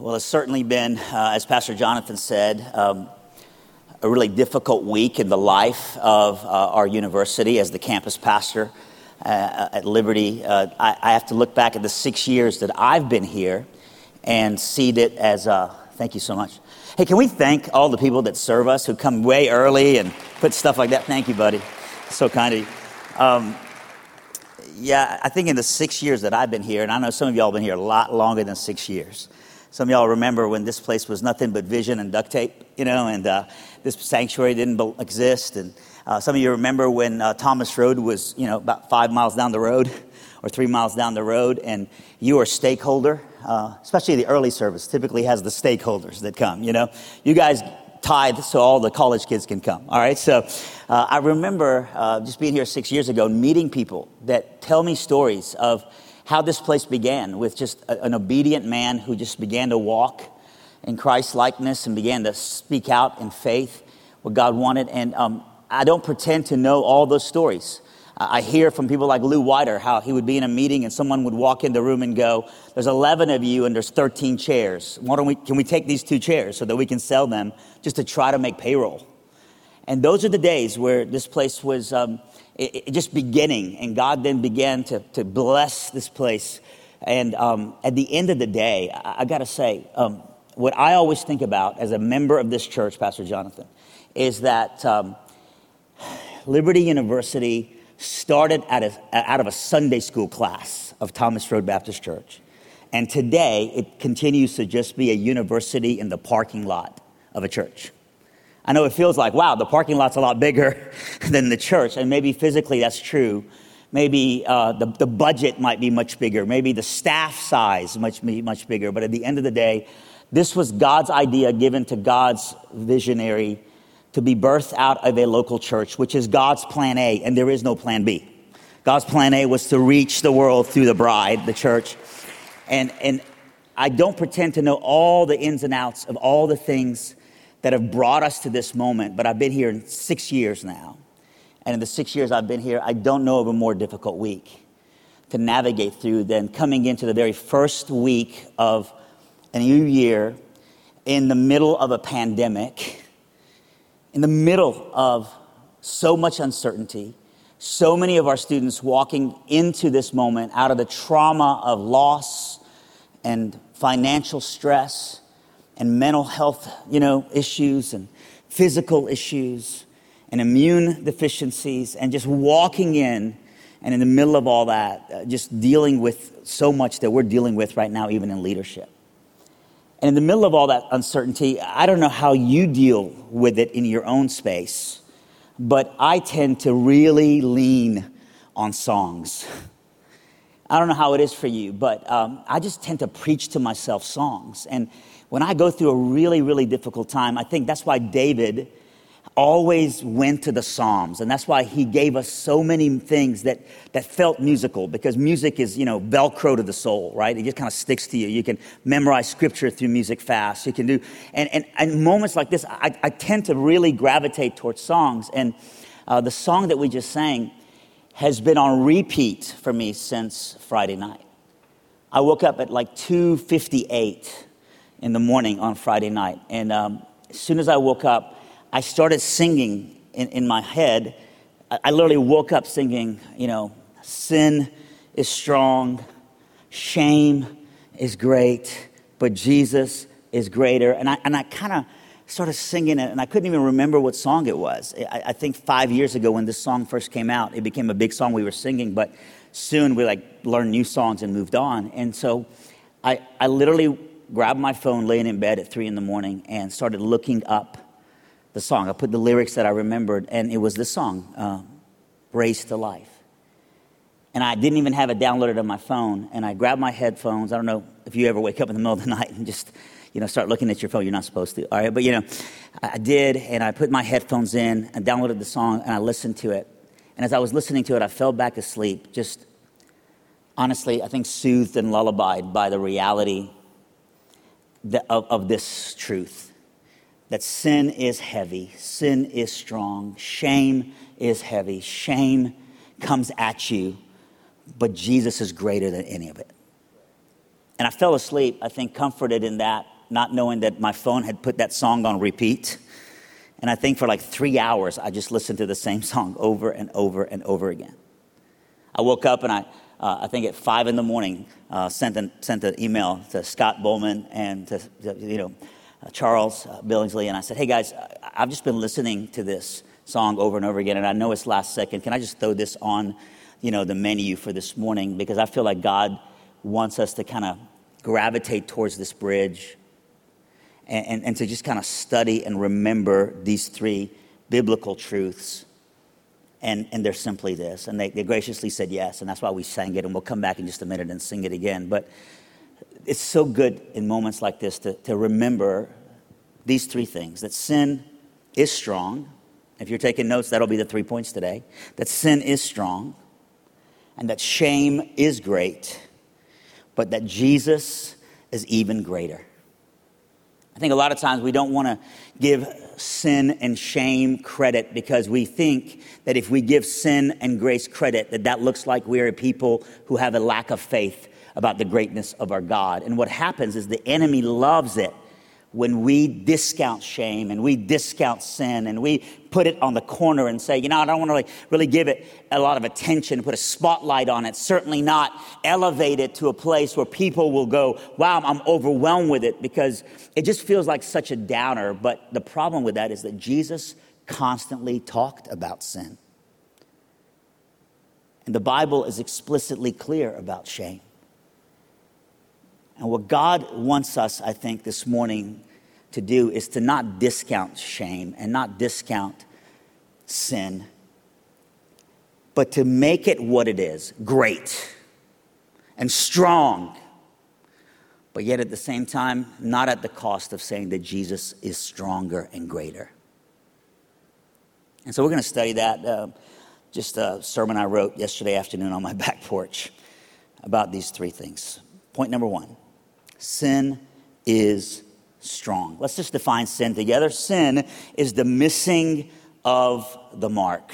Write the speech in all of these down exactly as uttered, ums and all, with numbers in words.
Well, it's certainly been, uh, as Pastor Jonathan said, um, a really difficult week in the life of uh, our university as the campus pastor uh, at Liberty. Uh, I, I have to look back at the six years that I've been here and see it as a, uh, thank you so much. Hey, can we thank all the people that serve us who come way early and put stuff like that? Thank you, buddy. So kind of you. Um, yeah, I think in the six years that I've been here, and I know some of y'all have been here a lot longer than six years. Some of y'all remember when this place was nothing but vision and duct tape, you know, and uh, this sanctuary didn't be- exist. And uh, some of you remember when uh, Thomas Road was, you know, about five miles down the road or three miles down the road, and you were a stakeholder, uh, especially the early service typically has the stakeholders that come, you know. You guys tithe so all the college kids can come, all right? So uh, I remember uh, just being here six years ago, meeting people that tell me stories of how this place began with just a, an obedient man who just began to walk in Christ's likeness and began to speak out in faith what God wanted. And um, I don't pretend to know all those stories. I, I hear from people like Lou Weider how he would be in a meeting and someone would walk in the room and go, "There's eleven of you and there's thirteen chairs. Why don't we? Can we take these two chairs so that we can sell them just to try to make payroll?" And those are the days where this place was Um, It, it just beginning, and God then began to, to bless this place. And um, at the end of the day, I, I got to say, um, what I always think about as a member of this church, Pastor Jonathan, is that um, Liberty University started out of, out of a Sunday school class of Thomas Road Baptist Church. And today, it continues to just be a university in the parking lot of a church. I know it feels like, wow, the parking lot's a lot bigger than the church. And maybe physically that's true. Maybe uh, the, the budget might be much bigger. Maybe the staff size might be much bigger. But at the end of the day, this was God's idea given to God's visionary to be birthed out of a local church, which is God's plan A, and there is no plan B. God's plan A was to reach the world through the bride, the church. And, and I don't pretend to know all the ins and outs of all the things that have brought us to this moment, but I've been here in six years now. And in the six years I've been here, I don't know of a more difficult week to navigate through than coming into the very first week of a new year in the middle of a pandemic, in the middle of so much uncertainty, so many of our students walking into this moment out of the trauma of loss and financial stress and mental health, you know, issues and physical issues and immune deficiencies, and just walking in and in the middle of all that, uh, just dealing with so much that we're dealing with right now, even in leadership. And in the middle of all that uncertainty, I don't know how you deal with it in your own space, but I tend to really lean on songs. I don't know how it is for you, but um, I just tend to preach to myself songs. And when I go through a really, really difficult time, I think that's why David always went to the Psalms. And that's why he gave us so many things that, that felt musical, because music is, you know, Velcro to the soul, right? It just kind of sticks to you. You can memorize scripture through music fast. You can do, and, and, and moments like this, I, I tend to really gravitate towards songs. And uh, the song that we just sang has been on repeat for me since Friday night. I woke up at like two fifty-eight in the morning on Friday night. And um, as soon as I woke up, I started singing in, in my head. I, I literally woke up singing, you know, sin is strong, shame is great, but Jesus is greater. And I and I kind of started singing it, and I couldn't even remember what song it was. I, I think five years ago when this song first came out, it became a big song we were singing, but soon we like learned new songs and moved on. And so I I literally grabbed my phone laying in bed at three in the morning and started looking up the song. I put the lyrics that I remembered, and it was this song, uh, Raised to Life. And I didn't even have it downloaded on my phone, and I grabbed my headphones. I don't know if you ever wake up in the middle of the night and just, you know, start looking at your phone. You're not supposed to, all right? But, you know, I did, and I put my headphones in and downloaded the song, and I listened to it. And as I was listening to it, I fell back asleep, just honestly, I think soothed and lullabied by the reality The, of, of this truth, that sin is heavy, sin is strong, shame is heavy, shame comes at you, but Jesus is greater than any of it. And I fell asleep, I think, comforted in that not knowing that my phone had put that song on repeat. And I think for like three hours, I just listened to the same song over and over and over again. I woke up and I, uh, I think at five in the morning, uh, sent an, sent an email to Scott Bowman and to, you know, uh, Charles uh, Billingsley. And I said, hey guys, I've just been listening to this song over and over again. And I know it's last second. Can I just throw this on, you know, the menu for this morning? Because I feel like God wants us to kind of gravitate towards this bridge and, and, and to just kind of study and remember these three biblical truths. And and they're simply this. And they, they graciously said yes. And that's why we sang it. And we'll come back in just a minute and sing it again. But it's so good in moments like this to, to remember these three things. That sin is strong. If you're taking notes, that'll be the three points today. That sin is strong. And that shame is great. But that Jesus is even greater. I think a lot of times we don't want to give sin and shame credit because we think that if we give sin and grace credit, that that looks like we are people who have a lack of faith about the greatness of our God. And what happens is the enemy loves it when we discount shame and we discount sin and we put it on the corner and say, you know, I don't want to really, really give it a lot of attention, put a spotlight on it, certainly not elevate it to a place where people will go, wow, I'm overwhelmed with it because it just feels like such a downer. But the problem with that is that Jesus constantly talked about sin. And the Bible is explicitly clear about shame. And what God wants us, I think, this morning to do is to not discount shame and not discount sin, but to make it what it is, great and strong, but yet at the same time, not at the cost of saying that Jesus is stronger and greater. And so we're going to study that, uh, just a sermon I wrote yesterday afternoon on my back porch about these three things. Point number one. Sin is strong. Let's just define sin together. Sin is the missing of the mark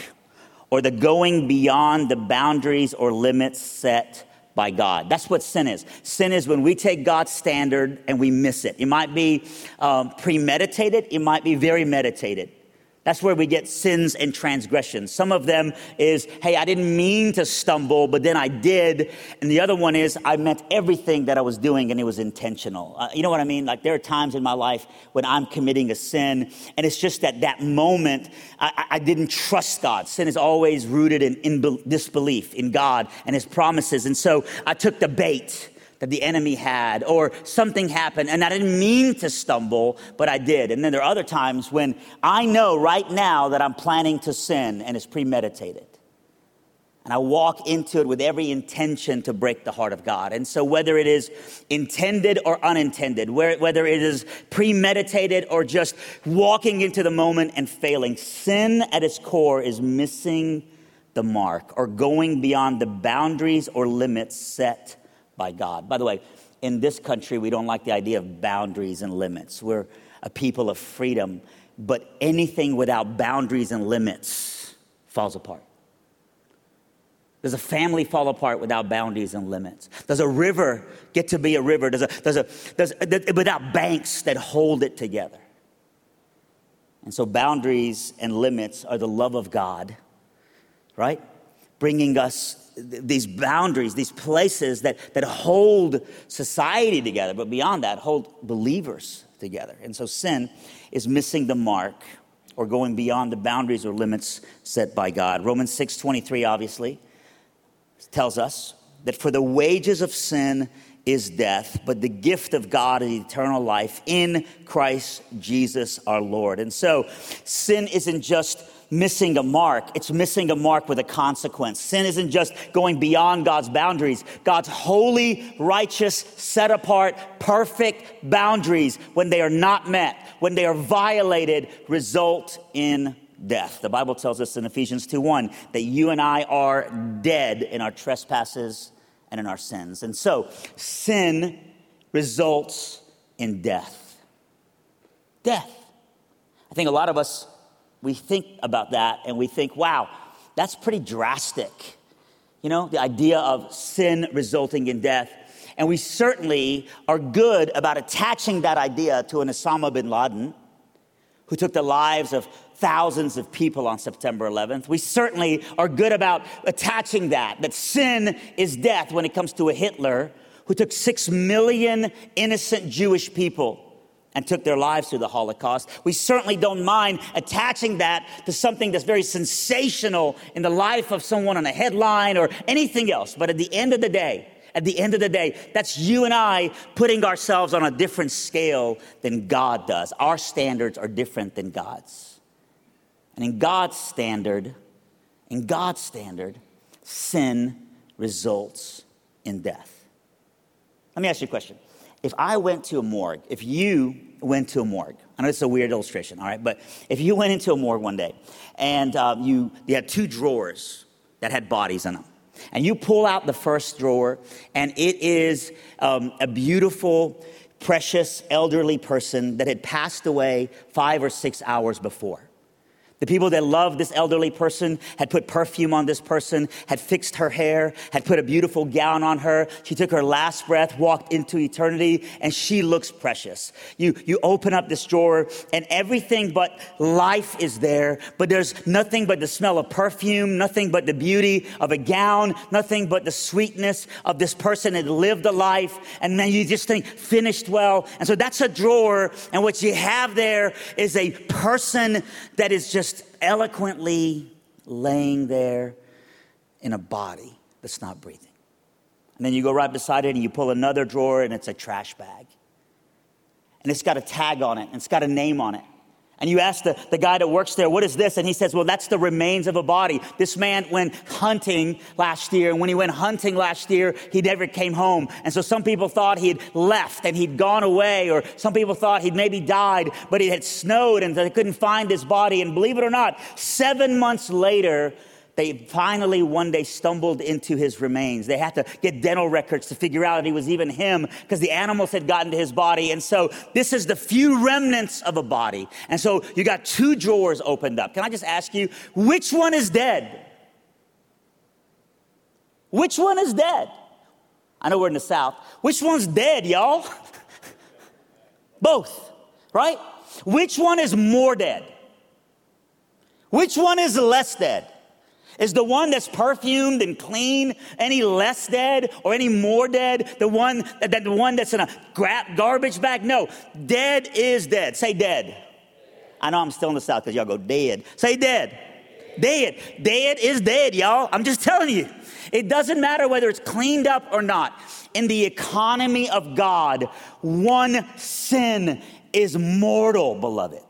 or the going beyond the boundaries or limits set by God. That's what sin is. Sin is when we take God's standard and we miss it. It might be um, premeditated. It might be very meditated. That's where we get sins and transgressions. Some of them is, hey, I didn't mean to stumble, but then I did. And the other one is, I meant everything that I was doing and it was intentional. Uh, you know what I mean? Like there are times in my life when I'm committing a sin and it's just that that moment I, I didn't trust God. Sin is always rooted in, in disbelief in God and his promises. And so I took the bait that the enemy had, or something happened, and I didn't mean to stumble, but I did. And then there are other times when I know right now that I'm planning to sin, and it's premeditated. And I walk into it with every intention to break the heart of God. And so whether it is intended or unintended, whether it is premeditated or just walking into the moment and failing, sin at its core is missing the mark, or going beyond the boundaries or limits set by God. By the way, in this country, we don't like the idea of boundaries and limits. We're a people of freedom, but anything without boundaries and limits falls apart. Does a family fall apart without boundaries and limits? Does a river get to be a river? Does a, does a, does a, without banks that hold it together? And so boundaries and limits are the love of God, right? Bringing us these boundaries, these places that, that hold society together, but beyond that, hold believers together. And so sin is missing the mark or going beyond the boundaries or limits set by God. Romans six twenty-three obviously tells us that for the wages of sin is death, but the gift of God is eternal life in Christ Jesus our Lord. And so sin isn't just missing a mark. It's missing a mark with a consequence. Sin isn't just going beyond God's boundaries. God's holy, righteous, set apart, perfect boundaries, when they are not met, when they are violated, result in death. The Bible tells us in Ephesians two one that you and I are dead in our trespasses and in our sins. And so sin results in death. Death. I think a lot of us, we think about that and we think, wow, that's pretty drastic. You know, the idea of sin resulting in death. And we certainly are good about attaching that idea to an Osama bin Laden who took the lives of thousands of people on September eleventh. We certainly are good about attaching that, that sin is death when it comes to a Hitler who took six million innocent Jewish people and took their lives through the Holocaust. We certainly don't mind attaching that to something that's very sensational in the life of someone on a headline or anything else. But at the end of the day, at the end of the day, that's you and I putting ourselves on a different scale than God does. Our standards are different than God's. And in God's standard, in God's standard, sin results in death. Let me ask you a question. If I went to a morgue, if you went to a morgue, I know it's a weird illustration, all right? But if you went into a morgue one day and um, you, you had two drawers that had bodies in them, and you pull out the first drawer, and it is um, a beautiful, precious, elderly person that had passed away five or six hours before. The people that loved this elderly person had put perfume on this person, had fixed her hair, had put a beautiful gown on her. She took her last breath, walked into eternity, and she looks precious. You, you open up this drawer, and everything but life is there, but there's nothing but the smell of perfume, nothing but the beauty of a gown, nothing but the sweetness of this person that lived a life, and then you just think, finished well. And so that's a drawer, and what you have there is a person that is just Just eloquently laying there in a body that's not breathing. And then you go right beside it and you pull another drawer and it's a trash bag. And it's got a tag on it and it's got a name on it. And you ask the, the guy that works there, what is this? And he says, well, that's the remains of a body. This man went hunting last year. And when he went hunting last year, he never came home. And so some people thought he'd left and he'd gone away. Or some people thought he'd maybe died, but it had snowed and they couldn't find his body. And believe it or not, seven months later, they finally one day stumbled into his remains. They had to get dental records to figure out it was even him because the animals had gotten to his body. And so this is the few remnants of a body. And so you got two drawers opened up. Can I just ask you, which one is dead? Which one is dead? I know we're in the South. Which one's dead, y'all? Both, right? Which one is more dead? Which one is less dead? Is the one that's perfumed and clean any less dead or any more dead? The one that the one that's in a garbage bag? No, dead is dead. Say dead. Dead. I know I'm still in the South because y'all go dead. Say dead. Dead. Dead. Dead is dead, y'all. I'm just telling you. It doesn't matter whether it's cleaned up or not. In the economy of God, one sin is mortal, beloved.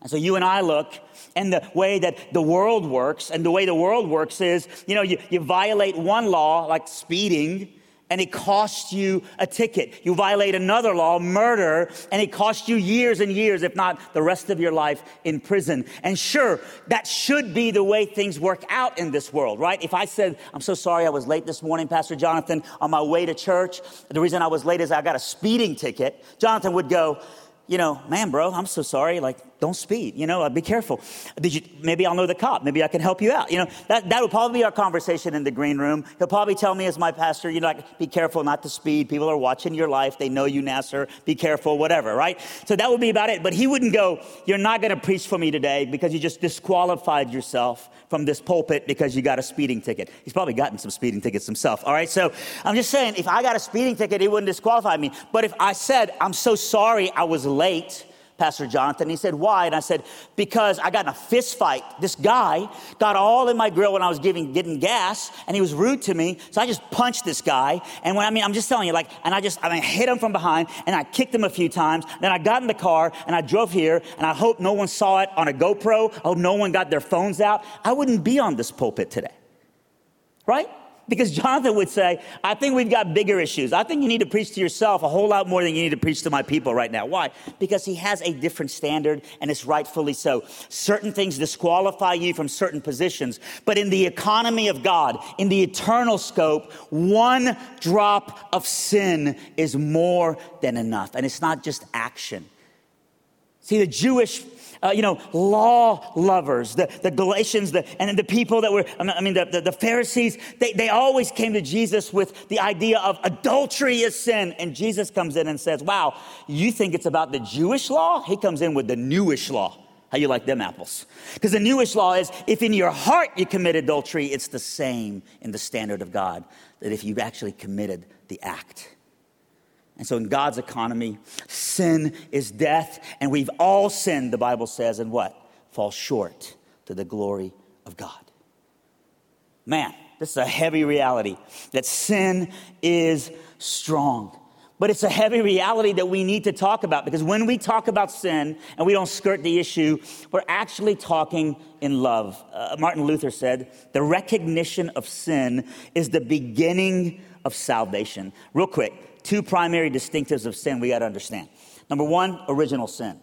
And so you and I look, and the way that the world works, and the way the world works is, you know, you, you violate one law, like speeding, and it costs you a ticket. You violate another law, murder, and it costs you years and years, if not the rest of your life in prison. And sure, that should be the way things work out in this world, right? If I said, I'm so sorry I was late this morning, Pastor Jonathan, on my way to church, the reason I was late is I got a speeding ticket, Jonathan would go, you know, man, bro, I'm so sorry. Like, don't speed. You know, be careful. Did you? Maybe I'll know the cop. Maybe I can help you out. You know, that, that would probably be our conversation in the green room. He'll probably tell me as my pastor, you know, like, be careful not to speed. People are watching your life. They know you, Nasser. Be careful, whatever, right? So that would be about it. But he wouldn't go, you're not going to preach for me today because you just disqualified yourself from this pulpit because you got a speeding ticket. He's probably gotten some speeding tickets himself, all right? So I'm just saying, if I got a speeding ticket, it wouldn't disqualify me. But if I said, I'm so sorry I was late, Pastor Jonathan. He said, why? And I said, because I got in a fist fight. This guy got all in my grill when I was giving, getting gas, and he was rude to me. So I just punched this guy. And when I mean, I'm just telling you, like, and I just, I mean, hit him from behind, and I kicked him a few times. Then I got in the car, and I drove here, and I hope no one saw it on a GoPro. I hope no one got their phones out. I wouldn't be on this pulpit today, right? Because Jonathan would say, I think we've got bigger issues. I think you need to preach to yourself a whole lot more than you need to preach to my people right now. Why? Because he has a different standard, and it's rightfully so. Certain things disqualify you from certain positions. But in the economy of God, in the eternal scope, one drop of sin is more than enough. And it's not just action. See, the Jewish uh, you know, law lovers, the, the Galatians, the, and the people that were, I mean, the, the, the Pharisees, they, they always came to Jesus with the idea of adultery is sin. And Jesus comes in and says, wow, you think it's about the Jewish law? He comes in with the newish law. How you like them apples? Because the newish law is, if in your heart you commit adultery, it's the same in the standard of God that if you've actually committed the act. And so in God's economy, sin is death, and we've all sinned, the Bible says, and what? Fall short to the glory of God. Man, this is a heavy reality, that sin is strong. But it's a heavy reality that we need to talk about, because when we talk about sin and we don't skirt the issue, we're actually talking in love. Uh, Martin Luther said, the recognition of sin is the beginning of salvation. Real quick, two primary distinctives of sin we got to understand. Number one, original sin.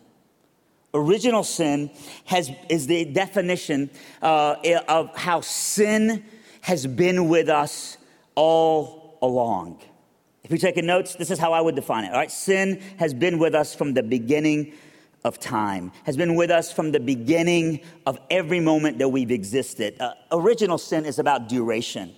Original sin has is the definition uh, of how sin has been with us all along. If you're taking notes, this is how I would define it, all right? Sin has been with us from the beginning of time, has been with us from the beginning of every moment that we've existed. Uh, original sin is about duration.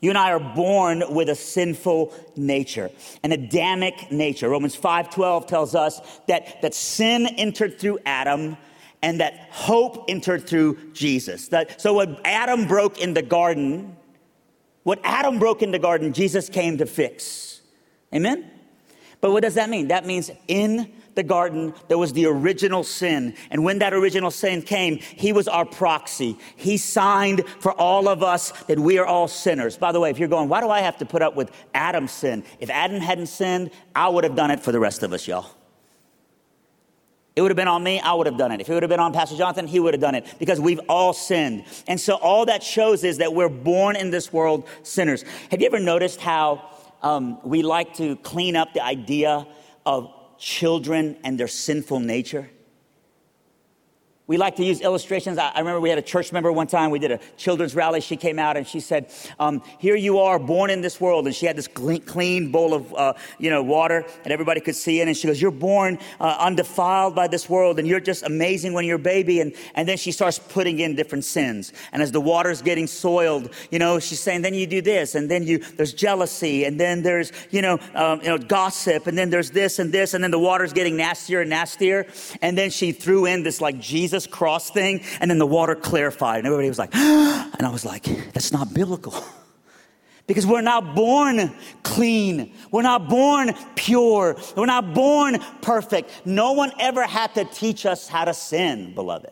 You and I are born with a sinful nature, an Adamic nature. Romans five twelve tells us that, that sin entered through Adam and that hope entered through Jesus. That, so when Adam broke in the garden... What Adam broke in the garden, Jesus came to fix. Amen? But what does that mean? That means in the garden, there was the original sin. And when that original sin came, he was our proxy. He signed for all of us that we are all sinners. By the way, if you're going, why do I have to put up with Adam's sin? If Adam hadn't sinned, I would have done it for the rest of us, y'all. It would have been on me, I would have done it. If it would have been on Pastor Jonathan, he would have done it, because we've all sinned. And so all that shows is that we're born in this world sinners. Have you ever noticed how um, we like to clean up the idea of children and their sinful nature? We like to use illustrations. I remember we had a church member one time. We did a children's rally. She came out and she said, um, here you are born in this world. And she had this clean, clean bowl of, uh, you know, water and everybody could see it. And she goes, you're born uh, undefiled by this world and you're just amazing when you're a baby. And, and then she starts putting in different sins. And as the water's getting soiled, you know, she's saying, then you do this. And then you there's jealousy. And then there's, you know, um, you know, gossip. And then there's this and this. And then the water's getting nastier and nastier. And then she threw in this like Jesus cross thing, and then the water clarified, and everybody was like, and I was like, that's not biblical. Because we're not born clean. We're not born pure. We're not born perfect. No one ever had to teach us how to sin, beloved.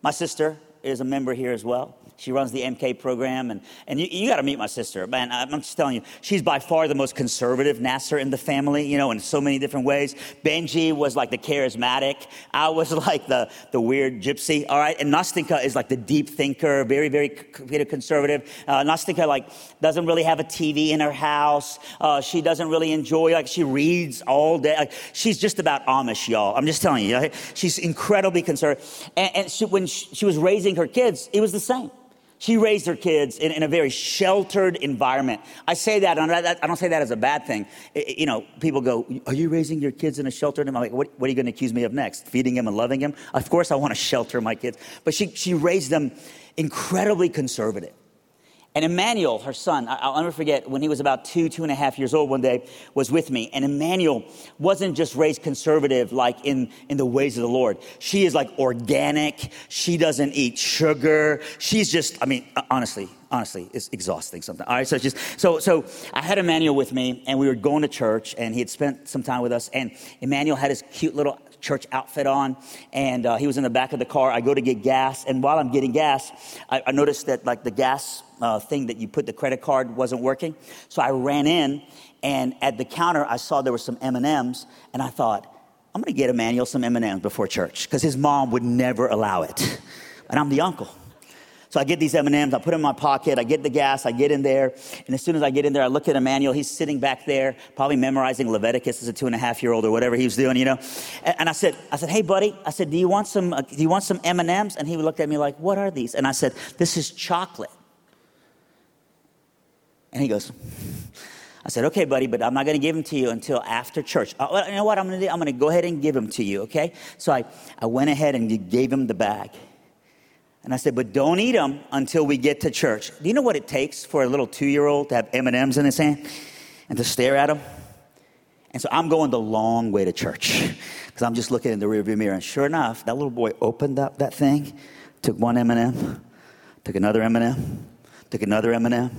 My sister is a member here as well. She runs the M K program, and, and you, you got to meet my sister. Man, I'm just telling you, she's by far the most conservative Nasser in the family, you know, in so many different ways. Benji was like the charismatic. I was like the, the weird gypsy, all right? And Nastinka is like the deep thinker, very, very conservative. Uh, Nastinka, like, doesn't really have a T V in her house. Uh, she doesn't really enjoy, like, she reads all day. Like, she's just about Amish, y'all. I'm just telling you, right? She's incredibly conservative. And, and she, when she, she was raising her kids, it was the same. She raised her kids in, in a very sheltered environment. I say that, and I don't say that as a bad thing. It, you know, people go, are you raising your kids in a sheltered environment? I'm like, what, what are you going to accuse me of next? Feeding them and loving them? Of course I want to shelter my kids. But she, she raised them incredibly conservative. And Emmanuel, her son, I'll never forget, when he was about two, two and a half years old one day, was with me. And Emmanuel wasn't just raised conservative, like in, in the ways of the Lord. She is like organic. She doesn't eat sugar. She's just, I mean, honestly, honestly, it's exhausting sometimes. All right, so just, so, so I had Emmanuel with me, and we were going to church, and he had spent some time with us. And Emmanuel had his cute little church outfit on, and uh, he was in the back of the car. I go to get gas, and while I'm getting gas, I, I noticed that like the gas uh, thing that you put the credit card wasn't working. So I ran in, and at the counter, I saw there were some M and M's, and I thought, I'm going to get Emmanuel some M and M's before church, because his mom would never allow it, and I'm the uncle. So I get these M and M's, I put them in my pocket, I get the gas, I get in there, and as soon as I get in there, I look at Emmanuel, he's sitting back there, probably memorizing Leviticus as a two and a half year old or whatever he was doing, you know, and I said, I said, hey buddy, I said, do you want some, uh, do you want some M and M's? And he looked at me like, what are these? And I said, this is chocolate. And he goes, I said, okay, buddy, but I'm not going to give them to you until after church. Uh, you know what I'm going to do? I'm going to go ahead and give them to you, okay? So I, I went ahead and gave him the bag. And I said, but don't eat them until we get to church. Do you know what it takes for a little two-year-old to have M and M's in his hand and to stare at them? And so I'm going the long way to church because I'm just looking in the rearview mirror. And sure enough, that little boy opened up that thing, took one M and M, took another M and M, took another M and M.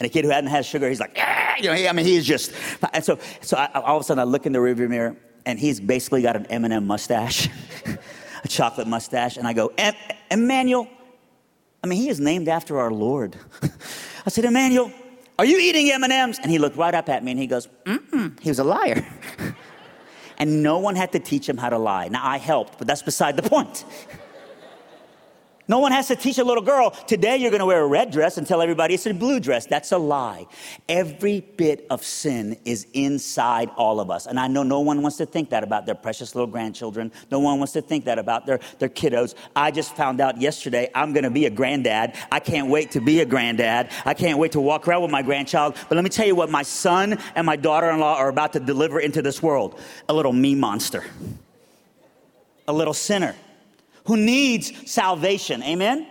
And a kid who hadn't had sugar, he's like, ah! You know, he, I mean, he's just. And so, so I, all of a sudden, I look in the rearview mirror, and he's basically got an M and M mustache, a chocolate mustache. And I go, em- Emmanuel. I mean, he is named after our Lord. I said, Emmanuel, are you eating M and M's? And he looked right up at me, and he goes, mm-mm. He was a liar. And no one had to teach him how to lie. Now, I helped, but that's beside the point. No one has to teach a little girl, today you're going to wear a red dress and tell everybody it's a blue dress. That's a lie. Every bit of sin is inside all of us. And I know no one wants to think that about their precious little grandchildren. No one wants to think that about their, their kiddos. I just found out yesterday I'm going to be a granddad. I can't wait to be a granddad. I can't wait to walk around with my grandchild. But let me tell you what my son and my daughter-in-law are about to deliver into this world. A little me monster. A little sinner who needs salvation, amen?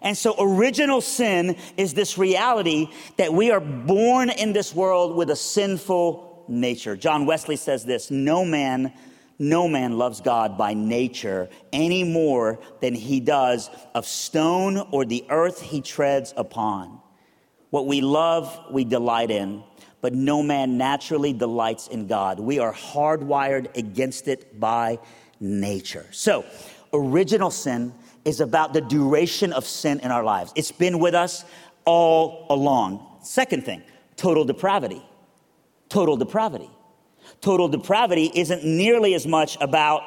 And so original sin is this reality that we are born in this world with a sinful nature. John Wesley says this, no man, no man loves God by nature any more than he does of stone or the earth he treads upon. What we love, we delight in, but no man naturally delights in God. We are hardwired against it by nature. So, original sin is about the duration of sin in our lives. It's been with us all along. Second thing, total depravity. Total depravity. Total depravity isn't nearly as much about,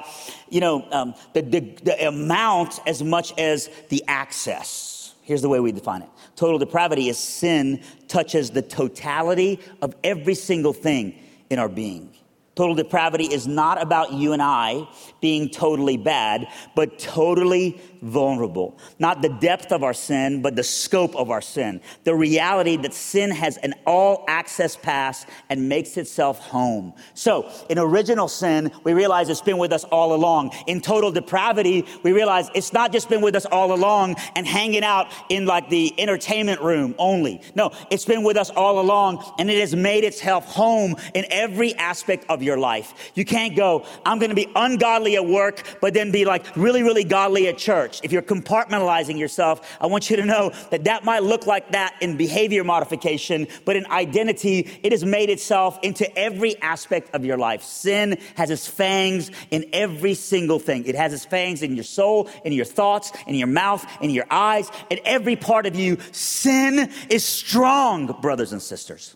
you know, um, the, the, the amount as much as the access. Here's the way we define it. Total depravity is sin touches the totality of every single thing in our being. Total depravity is not about you and I being totally bad, but totally vulnerable. Not the depth of our sin, but the scope of our sin. The reality that sin has an all-access pass and makes itself home. So, in original sin, we realize it's been with us all along. In total depravity, we realize it's not just been with us all along and hanging out in like the entertainment room only. No, it's been with us all along, and it has made itself home in every aspect of your your life. You can't go, I'm going to be ungodly at work, but then be like really, really godly at church. If you're compartmentalizing yourself, I want you to know that that might look like that in behavior modification, but in identity, it has made itself into every aspect of your life. Sin has its fangs in every single thing. It has its fangs in your soul, in your thoughts, in your mouth, in your eyes, in every part of you. Sin is strong, brothers and sisters.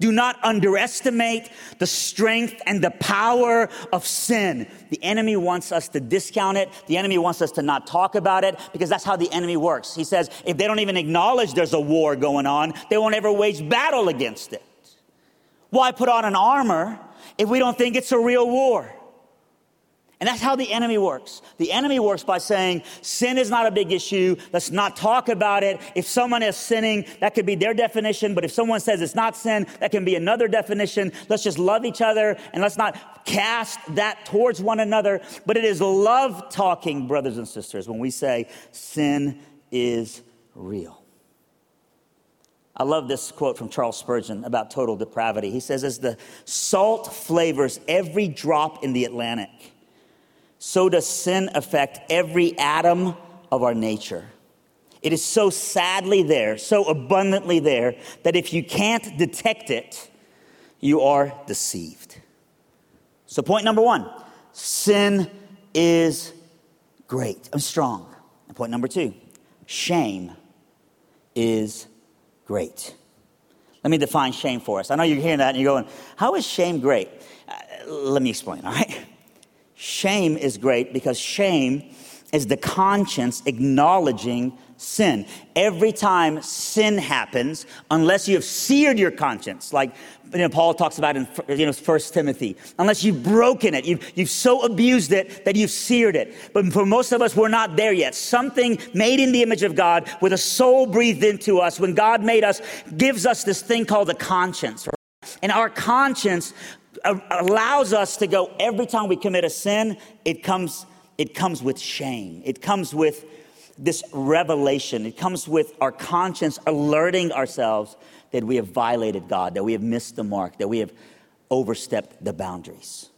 Do not underestimate the strength and the power of sin. The enemy wants us to discount it. The enemy wants us to not talk about it because that's how the enemy works. He says, if they don't even acknowledge there's a war going on, they won't ever wage battle against it. Why put on an armor if we don't think it's a real war? And that's how the enemy works. The enemy works by saying, sin is not a big issue. Let's not talk about it. If someone is sinning, that could be their definition. But if someone says it's not sin, that can be another definition. Let's just love each other and let's not cast that towards one another. But it is love talking, brothers and sisters, when we say sin is real. I love this quote from Charles Spurgeon about total depravity. He says, as the salt flavors every drop in the Atlantic, so does sin affect every atom of our nature. It is so sadly there, so abundantly there, that if you can't detect it, you are deceived. So point number one, sin is great and strong. And point number two, shame is great. Let me define shame for us. I know you're hearing that and you're going, how is shame great? Uh, let me explain, all right? Shame is great because shame is the conscience acknowledging sin. Every time sin happens, unless you have seared your conscience, like you know, Paul talks about in you know, First Timothy, unless you've broken it, you've, you've so abused it that you've seared it. But for most of us, we're not there yet. Something made in the image of God with a soul breathed into us, when God made us, gives us this thing called a conscience, right? And our conscience allows us to go, every time we commit a sin, it comes it comes with shame. It comes with this revelation. It comes with our conscience alerting ourselves that we have violated God, that we have missed the mark, that we have overstepped the boundaries.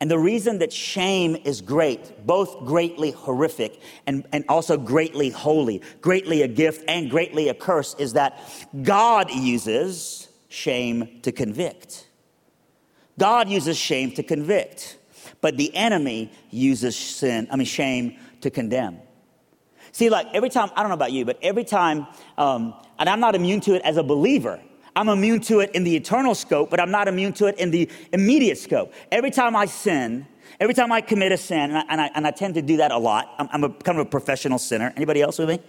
And the reason that shame is great, both greatly horrific and, and also greatly holy, greatly a gift and greatly a curse, is that God uses shame to convict. God uses shame to convict, but the enemy uses sin, I mean, shame to condemn. See, like every time, I don't know about you, but every time, um, and I'm not immune to it as a believer. I'm immune to it in the eternal scope, but I'm not immune to it in the immediate scope. Every time I sin, every time I commit a sin, and I, and I, and I tend to do that a lot. I'm, I'm a, kind of a professional sinner. Anybody else with me?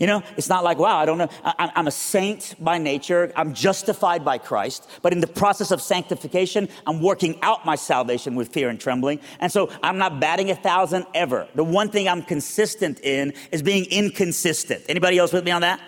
You know, it's not like, wow, I don't know. I, I'm a saint by nature. I'm justified by Christ. But in the process of sanctification, I'm working out my salvation with fear and trembling. And so I'm not batting a thousand ever. The one thing I'm consistent in is being inconsistent. Anybody else with me on that?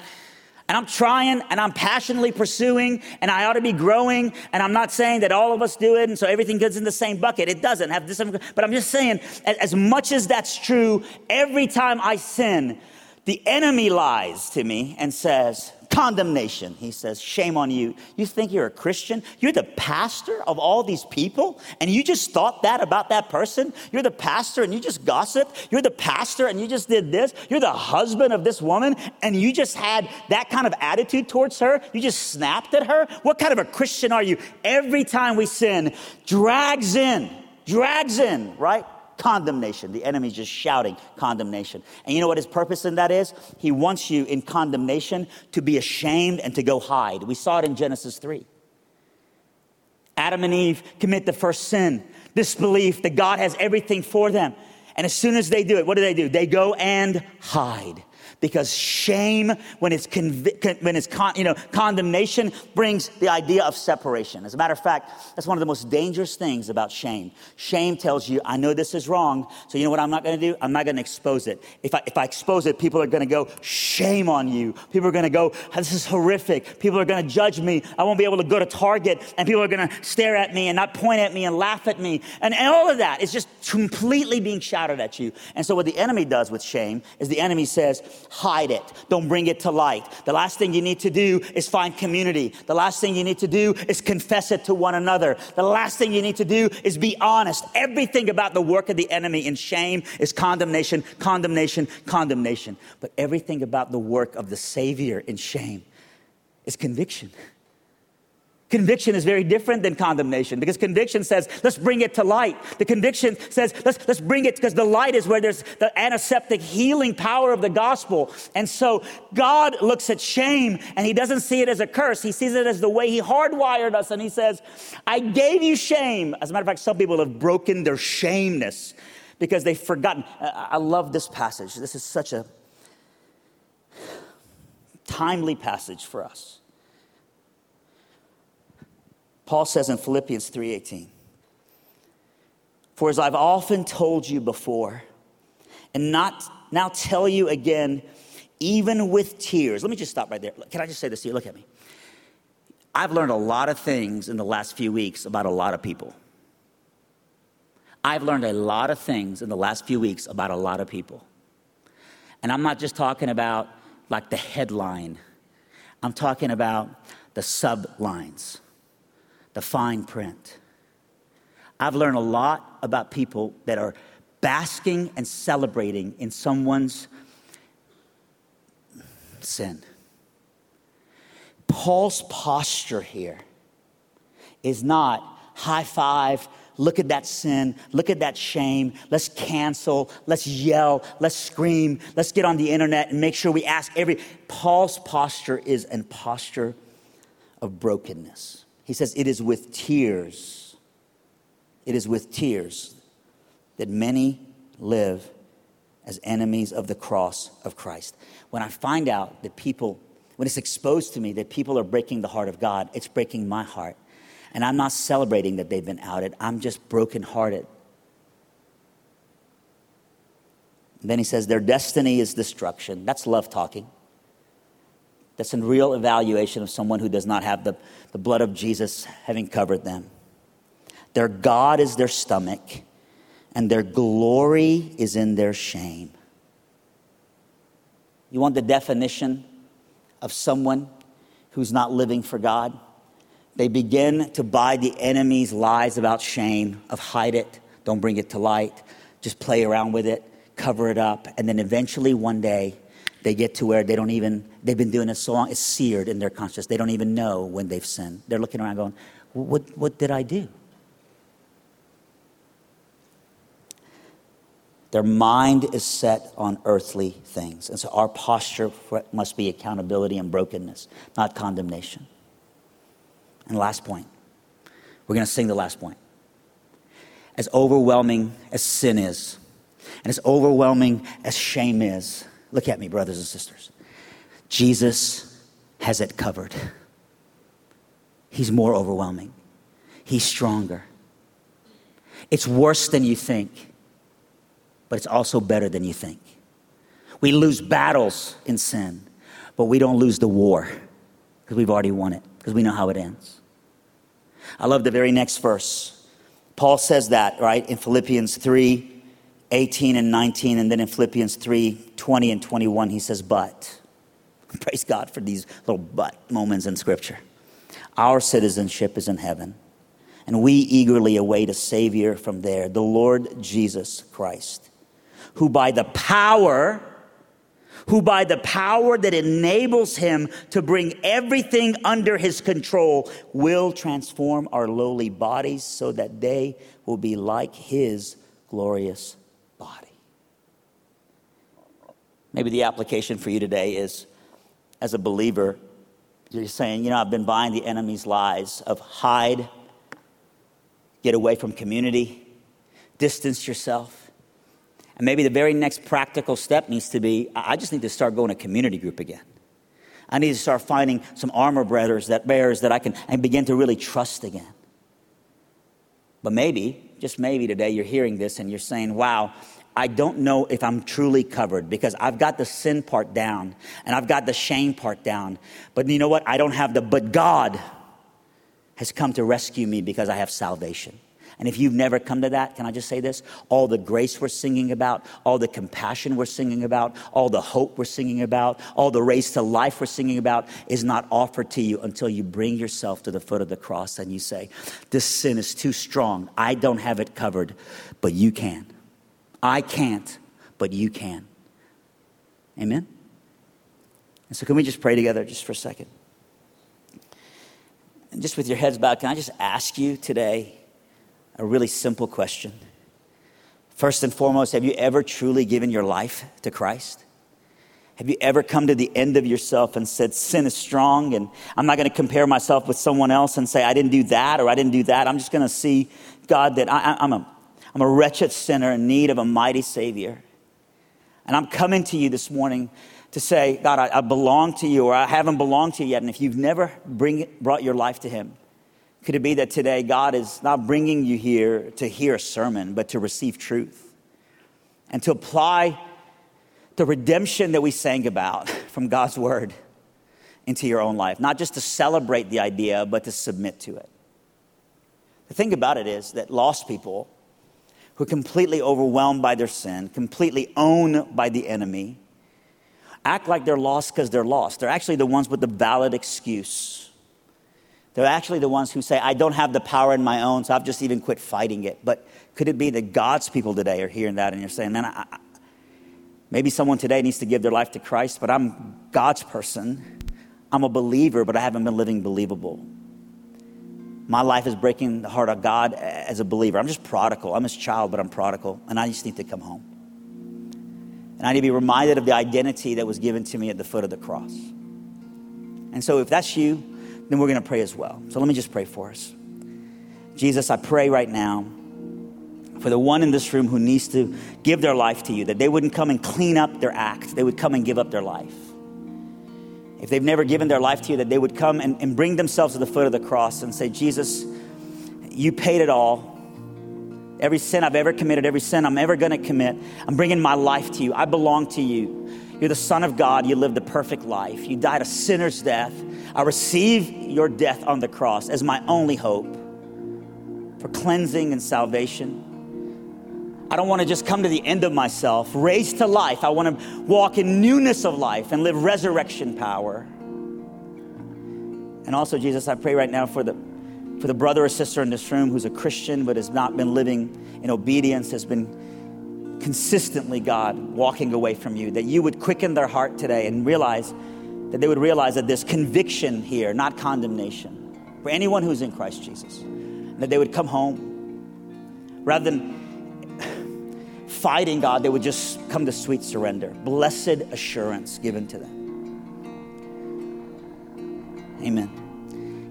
And I'm trying, and I'm passionately pursuing, and I ought to be growing, and I'm not saying that all of us do it, and so everything goes in the same bucket. It doesn't have this, but I'm just saying, as much as that's true, every time I sin, the enemy lies to me and says, condemnation. He says, shame on you. You think you're a Christian? You're the pastor of all these people, and you just thought that about that person? You're the pastor, and you just gossiped? You're the pastor, and you just did this? You're the husband of this woman, and you just had that kind of attitude towards her? You just snapped at her? What kind of a Christian are you? Every time we sin, drags in, drags in, right? Condemnation. The enemy's just shouting condemnation. And you know what his purpose in that is? He wants you in condemnation to be ashamed and to go hide. We saw it in Genesis three. Adam and Eve commit the first sin, this belief that God has everything for them. And as soon as they do it, what do they do? They go and hide. Because shame, when it's, conv- when it's con- you know, condemnation, brings the idea of separation. As a matter of fact, that's one of the most dangerous things about shame. Shame tells you, I know this is wrong, so you know what I'm not going to do? I'm not going to expose it. If I, if I expose it, people are going to go, shame on you. People are going to go, this is horrific. People are going to judge me. I won't be able to go to Target, and people are going to stare at me and not point at me and laugh at me. And, and all of that is just completely being shouted at you. And so what the enemy does with shame is the enemy says, hide it. Don't bring it to light. The last thing you need to do is find community. The last thing you need to do is confess it to one another. The last thing you need to do is be honest. Everything about the work of the enemy in shame is condemnation, condemnation, condemnation. But everything about the work of the Savior in shame is conviction. Conviction is very different than condemnation, because conviction says, let's bring it to light. The conviction says, let's let's bring it, because the light is where there's the antiseptic healing power of the gospel. And so God looks at shame, and he doesn't see it as a curse. He sees it as the way he hardwired us, and he says, I gave you shame. As a matter of fact, some people have broken their shameness because they've forgotten. I love this passage. This is such a timely passage for us. Paul says in Philippians three eighteen, for as I've often told you before, and not now tell you again, even with tears. Let me just stop right there. Can I just say this to you? Look at me. I've learned a lot of things in the last few weeks about a lot of people. I've learned a lot of things in the last few weeks about a lot of people. And I'm not just talking about like the headline. I'm talking about the sublines. The fine print. I've learned a lot about people that are basking and celebrating in someone's sin. Paul's posture here is not high five, look at that sin, look at that shame, let's cancel, let's yell, let's scream, let's get on the internet and make sure we ask every... Paul's posture is a posture of brokenness. He says, it is with tears, it is with tears that many live as enemies of the cross of Christ. When I find out that people, when it's exposed to me that people are breaking the heart of God, it's breaking my heart. And I'm not celebrating that they've been outed. I'm just brokenhearted. And then he says, their destiny is destruction. That's love talking. That's a real evaluation of someone who does not have the, the blood of Jesus having covered them. Their God is their stomach, and their glory is in their shame. You want the definition of someone who's not living for God? They begin to buy the enemy's lies about shame, of hide it, don't bring it to light, just play around with it, cover it up, and then eventually one day they get to where they don't even, they've been doing it so long, it's seared in their conscience. They don't even know when they've sinned. They're looking around going, what, what did I do? Their mind is set on earthly things. And so our posture must be accountability and brokenness, not condemnation. And last point. We're going to sing the last point. As overwhelming as sin is, and as overwhelming as shame is, look at me, brothers and sisters. Jesus has it covered. He's more overwhelming. He's stronger. It's worse than you think, but it's also better than you think. We lose battles in sin, but we don't lose the war because we've already won it, because we know how it ends. I love the very next verse. Paul says that, right, in Philippians three, eighteen and nineteen, and then in Philippians three, twenty and twenty-one, he says, but, praise God for these little but moments in Scripture. Our citizenship is in heaven, and we eagerly await a Savior from there, the Lord Jesus Christ, who by the power, who by the power that enables him to bring everything under his control, will transform our lowly bodies so that they will be like his glorious body. Maybe the application for you today is, as a believer, you're saying, you know, I've been buying the enemy's lies of hide, get away from community, distance yourself. And maybe the very next practical step needs to be, I just need to start going to community group again. I need to start finding some armor bearers that bears that I can and begin to really trust again. But maybe, just maybe today, you're hearing this and you're saying, wow, I don't know if I'm truly covered because I've got the sin part down and I've got the shame part down. But you know what? I don't have the, but God has come to rescue me because I have salvation. And if you've never come to that, can I just say this? All the grace we're singing about, all the compassion we're singing about, all the hope we're singing about, all the raised to life we're singing about is not offered to you until you bring yourself to the foot of the cross and you say, this sin is too strong. I don't have it covered, but you can. I can't, but you can. Amen? And so can we just pray together just for a second? And just with your heads bowed, can I just ask you today a really simple question. First and foremost, have you ever truly given your life to Christ? Have you ever come to the end of yourself and said, sin is strong and I'm not going to compare myself with someone else and say, I didn't do that or I didn't do that. I'm just going to see, God, that I, I'm a, I'm a wretched sinner in need of a mighty Savior. And I'm coming to you this morning to say, God, I, I belong to you or I haven't belonged to you yet. And if you've never bring, brought your life to him, could it be that today God is not bringing you here to hear a sermon, but to receive truth and to apply the redemption that we sang about from God's word into your own life? Not just to celebrate the idea, but to submit to it. The thing about it is that lost people who are completely overwhelmed by their sin, completely owned by the enemy, act like they're lost because they're lost. They're actually the ones with the valid excuse. They're actually the ones who say, I don't have the power in my own, so I've just even quit fighting it. But could it be that God's people today are hearing that and you're saying, man, I, I, maybe someone today needs to give their life to Christ, but I'm God's person. I'm a believer, but I haven't been living believable. My life is breaking the heart of God as a believer. I'm just prodigal. I'm his child, but I'm prodigal, and I just need to come home. And I need to be reminded of the identity that was given to me at the foot of the cross. And so if that's you, then we're going to pray as well. So let me just pray for us. Jesus, I pray right now for the one in this room who needs to give their life to you, that they wouldn't come and clean up their act. They would come and give up their life. If they've never given their life to you, that they would come and, and bring themselves to the foot of the cross and say, Jesus, you paid it all. Every sin I've ever committed, every sin I'm ever going to commit, I'm bringing my life to you. I belong to you. You're the Son of God. You lived a perfect life. You died a sinner's death. I receive your death on the cross as my only hope for cleansing and salvation. I don't want to just come to the end of myself, raised to life. I want to walk in newness of life and live resurrection power. And also, Jesus, I pray right now for the for the brother or sister in this room who's a Christian but has not been living in obedience, has been consistently, God, walking away from you, that you would quicken their heart today and realize that they would realize that there's conviction here, not condemnation, for anyone who's in Christ Jesus, and that they would come home. Rather than fighting, God, they would just come to sweet surrender, blessed assurance given to them. Amen.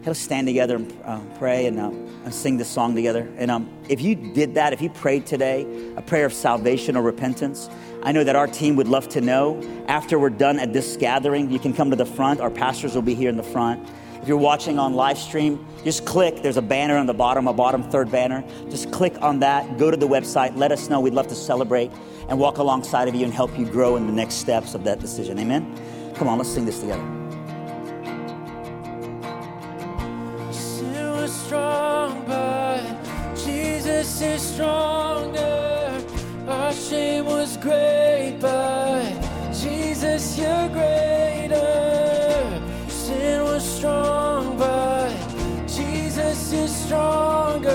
Let's stand together and uh, pray and uh, sing this song together. And um, if you did that, if you prayed today, a prayer of salvation or repentance, I know that our team would love to know. After we're done at this gathering, you can come to the front. Our pastors will be here in the front. If you're watching on live stream, just click. There's a banner on the bottom, a bottom third banner. Just click on that. Go to the website. Let us know. We'd love to celebrate and walk alongside of you and help you grow in the next steps of that decision. Amen. Come on, let's sing this together. Strong, but Jesus is stronger. Our shame was great, but Jesus, you're greater. Sin was strong, but Jesus is stronger.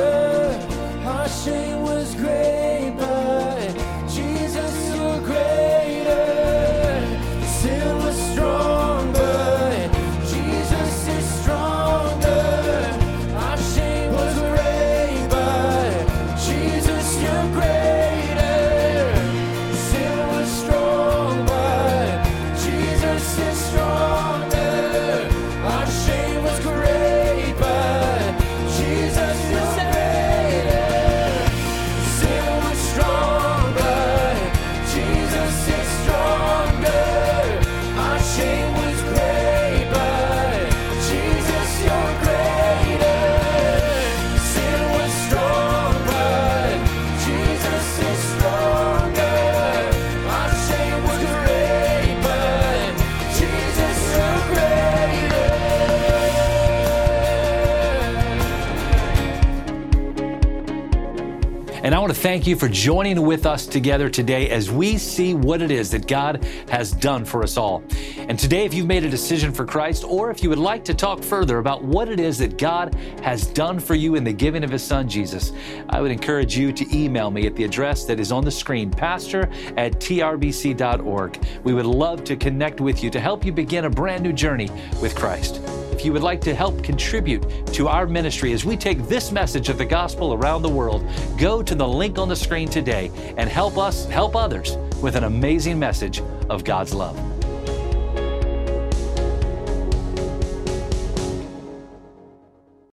Our shame was great, but Jesus, you're greater. Sin was strong, but Jesus is stronger. And I want to thank you for joining with us together today as we see what it is that God has done for us all. And today, if you've made a decision for Christ, or if you would like to talk further about what it is that God has done for you in the giving of His Son, Jesus, I would encourage you to email me at the address that is on the screen, pastor at t r b c dot org. We would love to connect with you to help you begin a brand new journey with Christ. If you would like to help contribute to our ministry as we take this message of the gospel around the world, go to the link on the screen today and help us help others with an amazing message of God's love.